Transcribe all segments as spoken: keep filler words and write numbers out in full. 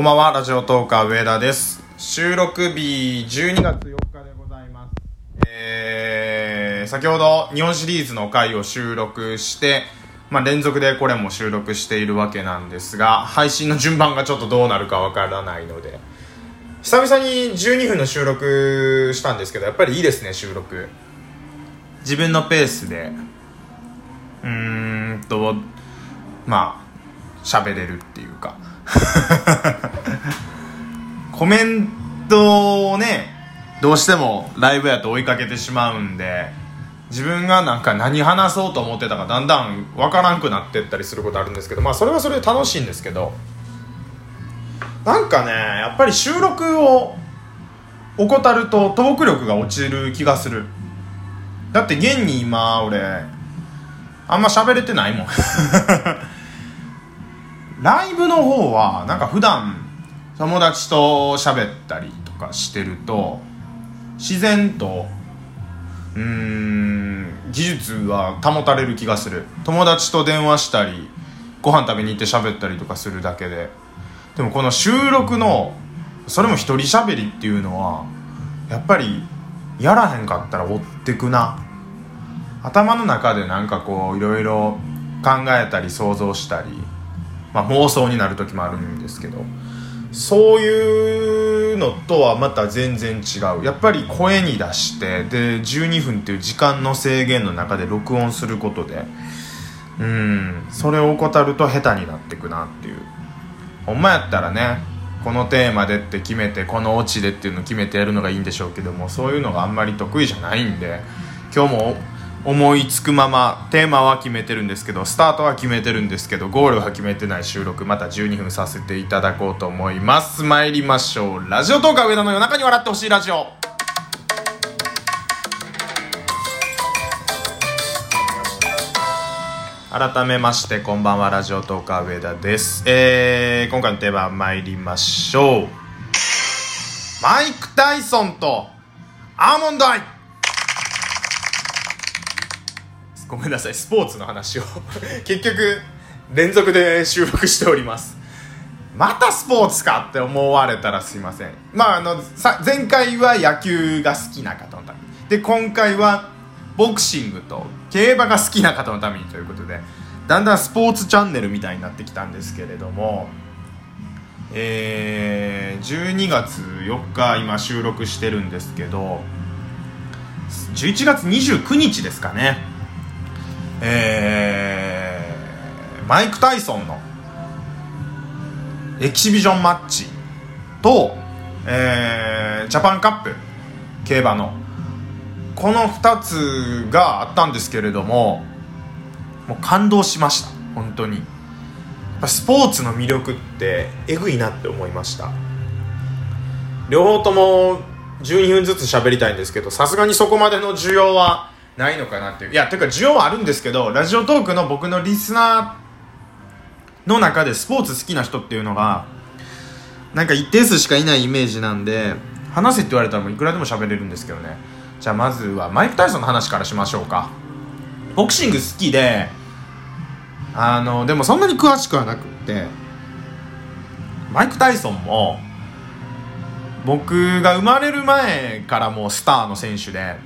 こんばんは、ラジオトーカー上田です。収録日じゅうにがつよっかでございます。えー、先ほど日本シリーズの回を収録して、まあ、連続でこれも収録しているわけなんですが、配信の順番がちょっとどうなるかわからないので、久々にじゅうにふんの収録したんですけど、やっぱりいいですね。収録自分のペースでうーんとまあ喋れるっていうかコメントをね、どうしてもライブやと追いかけてしまうんで、自分がなんか何話そうと思ってたかだんだん分からんくなってったりすることあるんですけど、まあそれはそれで楽しいんですけど、なんかね、やっぱり収録を怠るとトーク力が落ちる気がする。だって現に今俺あんま喋れてないもんライブの方はなんか普段友達と喋ったりとかしてると自然とうーん技術は保たれる気がする。友達と電話したりご飯食べに行って喋ったりとかするだけで、でもこの収録のそれも一人喋りっていうのはやっぱりやらへんかったら追ってくな。頭の中でなんかこういろいろ考えたり想像したり、まあ、妄想になる時もあるんですけど、そういうのとはまた全然違う。やっぱり声に出してでじゅうにふんっていう時間の制限の中で録音することで、うーんそれを怠ると下手になってくなっていう。ほんまやったらね、このテーマでって決めてこのオチでっていうのを決めてやるのがいいんでしょうけども、そういうのがあんまり得意じゃないんで、今日も思いつくままテーマは決めてるんですけど、スタートは決めてるんですけど、ゴールは決めてない収録、またじゅうにふんさせていただこうと思います。参りましょう。ラジオトーカー上田の夜中に笑ってほしいラジオ。改めましてこんばんは、ラジオトーカー上田です。えー、今回のテーマ参りましょう。マイク・タイソンとアーモンドアイ。ごめんなさい、スポーツの話を結局連続で収録しております。またスポーツかって思われたらすいません。まああのさ前回は野球が好きな方のためにで、今回はボクシングと競馬が好きな方のためにということで、だんだんスポーツチャンネルみたいになってきたんですけれども、えー、じゅうにがつよっか今収録してるんですけど、じゅういちがつにじゅうくにちですかね、えー、マイク・タイソンのエキシビジョンマッチと、えー、ジャパンカップ競馬のこのふたつがあったんですけれども、もう感動しました。本当にやっぱスポーツの魅力ってえぐいなって思いました。両方ともじゅうにふんずつ喋りたいんですけど、さすがにそこまでの需要はないのかなっていう。いや、てか需要はあるんですけど、ラジオトークの僕のリスナーの中でスポーツ好きな人っていうのがなんか一定数しかいないイメージなんで、話せって言われたらもういくらでも喋れるんですけどね。じゃあまずはマイク・タイソンの話からしましょうか。ボクシング好きで、あのでもそんなに詳しくはなくて、マイク・タイソンも僕が生まれる前からもうスターの選手で、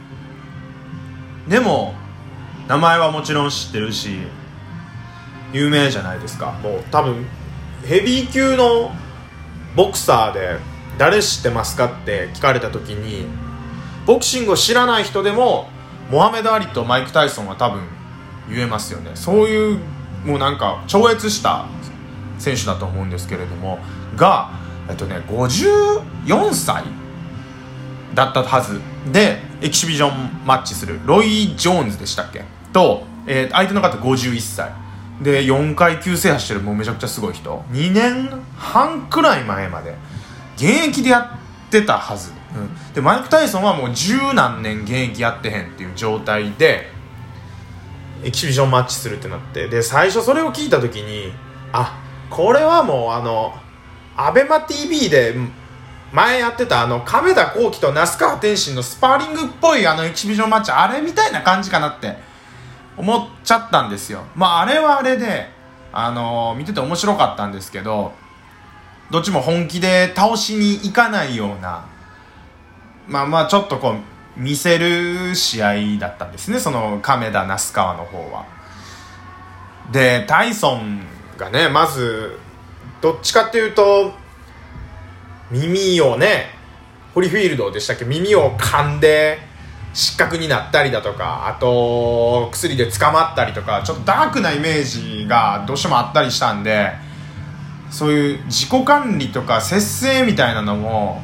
でも名前はもちろん知ってるし有名じゃないですか。もう多分ヘビー級のボクサーで誰知ってますかって聞かれた時に、ボクシングを知らない人でもモハメド・アリとマイク・タイソンは多分言えますよね。そういうもうなんか超越した選手だと思うんですけれどもが、えっとねごじゅうよんさいだったはずで、エキシビジョンマッチするロイ・ジョーンズでしたっけと、えー、相手の方ごじゅういっさいでよんかい級制覇してる、もうめちゃくちゃすごい人、にねんはんくらい前まで現役でやってたはず、うん、でマイク・タイソンはもうじゅうなんねん現役やってへんっていう状態でエキシビジョンマッチするってなって、で最初それを聞いた時に、あ、これはもうあのアベマ ティーブイ で前やってたあの亀田光輝と那須川天心のスパーリングっぽいあのエキシビジョンマッチ、あれみたいな感じかなって思っちゃったんですよ。まああれはあれであのー、見てて面白かったんですけど、どっちも本気で倒しに行かないような、まあまあちょっとこう見せる試合だったんですね、その亀田那須川の方は。でタイソンがね、まずどっちかっていうと耳をね、ホリフィールドでしたっけ、耳を噛んで失格になったりだとか、あと薬で捕まったりとか、ちょっとダークなイメージがどうしてもあったりしたんで、そういう自己管理とか節制みたいなのも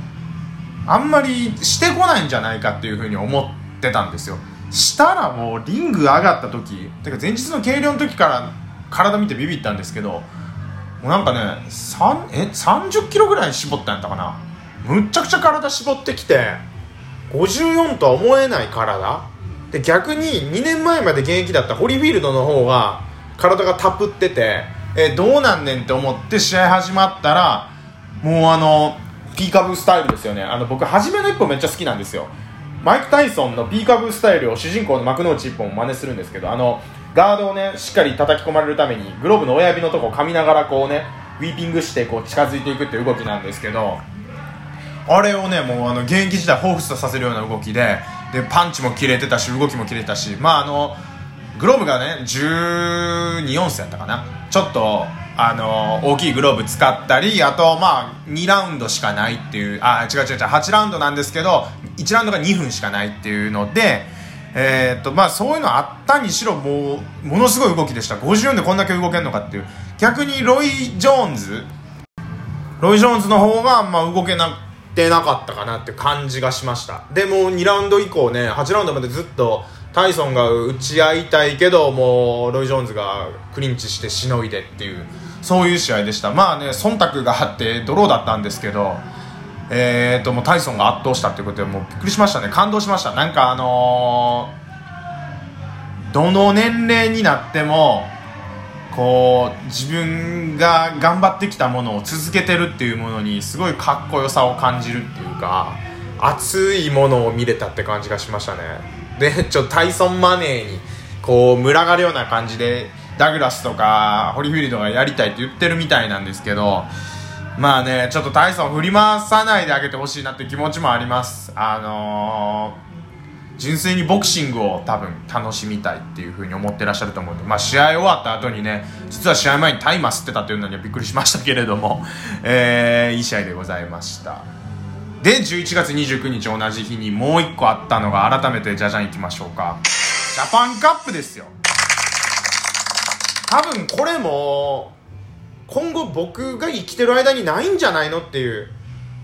あんまりしてこないんじゃないかっていうふうに思ってたんですよ。したらもうリング上がった時、てか前日の計量の時から体見てビビったんですけど、もうなんかね、えさんじゅっキロぐらい絞ったんやったかな。むっちゃくちゃ体絞ってきて、ごじゅうよんとは思えない体で、逆ににねんまえまで現役だったホリフィールドの方が体がたぷってて、えどうなんねんって思って試合始まったら、もうあのピーカブースタイルですよね。あの僕初めの一本めっちゃ好きなんですよ。マイク・タイソンのピーカブースタイルを主人公の幕の内一本を真似するんですけど、あのガードをねしっかり叩き込まれるためにグローブの親指のとこを噛みながらこうねウィーピングしてこう近づいていくっていう動きなんですけど、あれをねもうあの現役時代彷彿とさせるような動きで、でパンチも切れてたし動きも切れたし、まああのグローブがねじゅうにオンスやったかな、ちょっとあの大きいグローブ使ったり、あとまあにラウンドしかないっていう、あ違う違う違うはちラウンドなんですけど、いちラウンドがにふんしかないっていうので、えー、っとまあそういうのあったにしろ、もうものすごい動きでした。ごじゅうよんでこんだけ動けるのかっていう。逆にロイ・ジョーンズロイ・ジョーンズの方がまあ動けなってなかったかなって感じがしました。でもにラウンド以降ね、はちラウンドまでずっとタイソンが打ち合いたいけど、もうロイ・ジョーンズがクリンチしてしのいでっていう、そういう試合でした。まあね、忖度があってドローだったんですけど、えー、ともうタイソンが圧倒したということで、もうびっくりしましたね。感動しました。なんかあのー、どの年齢になってもこう自分が頑張ってきたものを続けてるっていうものにすごいかっこよさを感じるっていうか、熱いものを見れたって感じがしましたね。でちょっとタイソンマネーにこう群がるような感じでダグラスとかホリフィールドがやりたいって言ってるみたいなんですけど、まあね、ちょっとタイソン振り回さないであげてほしいなって気持ちもあります。あのー、純粋にボクシングを多分楽しみたいっていう風に思ってらっしゃると思うので、まあ試合終わった後にね、実は試合前にタイマー吸ってたというのにはびっくりしましたけれどもえー、いい試合でございました。でじゅういちがつにじゅうくにち同じ日にもういっこあったのが、改めてじゃじゃんいきましょうか。ジャパンカップですよ。多分これも今後僕が生きてる間にないんじゃないのっていう、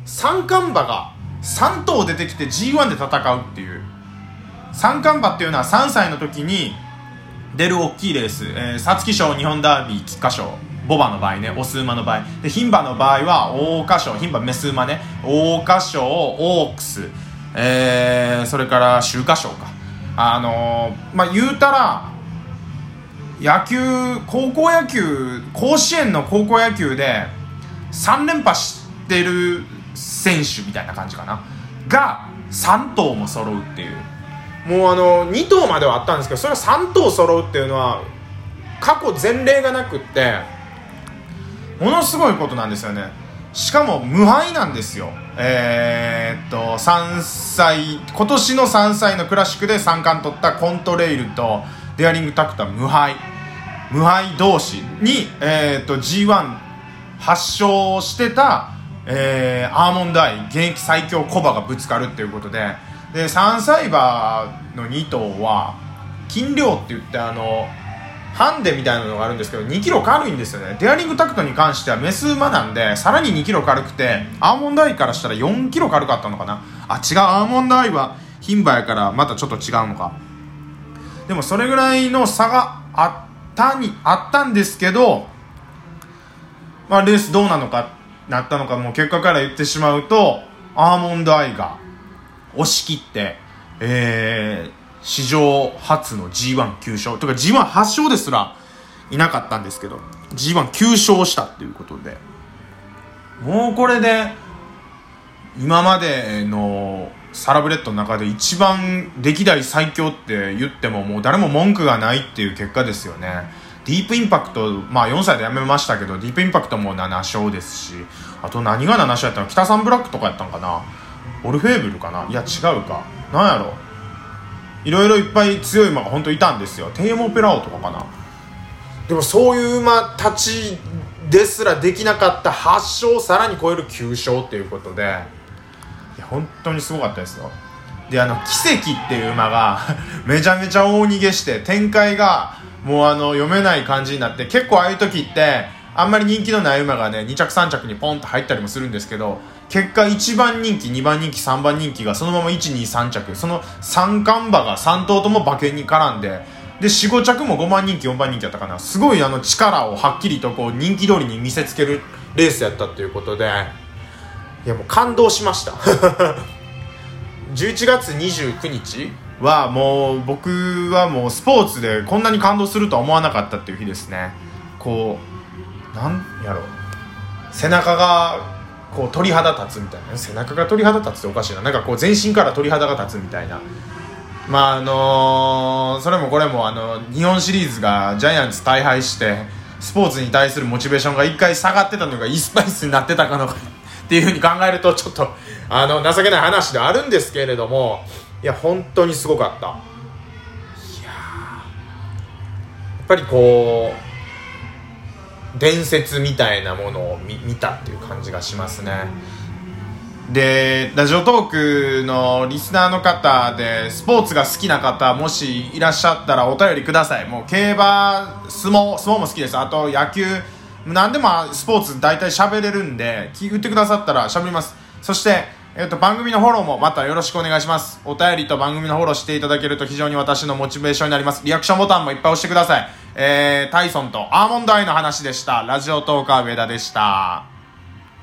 三冠馬がさん頭出てきて ジーワン で戦うっていう。三冠馬っていうのはさんさいの時に出る大きいレース、えー、皐月賞、日本ダービー、菊花賞、ボバの場合ね、オス馬の場合で、牝馬の場合は桜花賞、牝馬メス馬ね、桜花賞、オークス、えー、それから秋華賞か、あのー、まあ言うたら野球、高校野球、甲子園の高校野球でさんれんぱしてる選手みたいな感じかながさん頭も揃うっていう。もうあのに頭まではあったんですけど、それはさん頭揃うっていうのは過去前例がなくって、ものすごいことなんですよね。しかも無敗なんですよ。えー、っとさんさい、今年のさんさいのクラシックでさん冠取ったコントレイルとデアリングタクタ無敗無敗同士に、えー、と ジーワン 発勝してた、えー、アーモンドアイ現役最強コバがぶつかるっていうこと で, でさんさい馬のに頭は斤量って言って、あのハンデみたいなのがあるんですけど、にキロ軽いんですよね。デアリングタクトに関してはメス馬なんでさらににキロ軽くて、アーモンドアイからしたらよんキロ軽かったのかなあ、違う、アーモンドアイは牝馬やからまたちょっと違うのか。でもそれぐらいの差があったにあったんですけど、まあ、レースどうなのかなったのか、もう結果から言ってしまうと、アーモンドアイが押し切って、えー、史上初の ジーワンきゅう 勝とか ジーワンはち 勝ですらいなかったんですけど、 ジーワンきゅう 勝したっていうことで、もうこれで今までのサラブレッドの中で一番歴代最強って言ってももう誰も文句がないっていう結果ですよね。ディープインパクト、まあよんさいでやめましたけど、ディープインパクトもななしょうですし、あと何がななしょうやったの、北サンブラックとかやったのかな、オルフェーブルかな、いや違うか、なんやろ、いろいろいっぱい強い馬が本当いたんですよ。テイモペラオとかかな。でもそういう馬たちですらできなかったはっしょう、さらに超えるきゅうしょうということで、いや本当にすごかったですよ。で、あの奇跡っていう馬がめちゃめちゃ大逃げして、展開がもうあの読めない感じになって、結構ああいう時ってあんまり人気のない馬がねにちゃくさんちゃくにポンと入ったりもするんですけど、結果いちばんにんきにばんにんきさんばんにんきがそのままいちにさんちゃく、そのさんかんばがさんとうとも馬券に絡んで、でよんごちゃくもごばんにんきよんばんにんきだったかな、すごいあの力をはっきりとこう人気通りに見せつけるレースやったということで、いやもう感動しましたじゅういちがつにじゅうくにちはもう僕はもうスポーツでこんなに感動するとは思わなかったっていう日ですね。こうなんやろ、背中がこう鳥肌立つみたいな、背中が鳥肌立つっておかしいな、なんかこう全身から鳥肌が立つみたいな、まああのー、それもこれもあの日本シリーズがジャイアンツ大敗して、スポーツに対するモチベーションが一回下がってたのがイスパイスになってたかのかっていう風に考えると、ちょっとあの情けない話であるんですけれども、いや本当にすごかった。いややっぱりこう伝説みたいなものを 見, 見たっていう感じがしますね。でラジオトークのリスナーの方でスポーツが好きな方もしいらっしゃったらお便りください。もう競馬、相撲相撲も好きです。あと野球、何でもスポーツ大体喋れるんで、言ってくださったら喋ります。そして、えっと、番組のフォローもまたよろしくお願いします。お便りと番組のフォローしていただけると非常に私のモチベーションになります。リアクションボタンもいっぱい押してください。えー、タイソンとアーモンドアイの話でした。ラジオトーカー上田でした。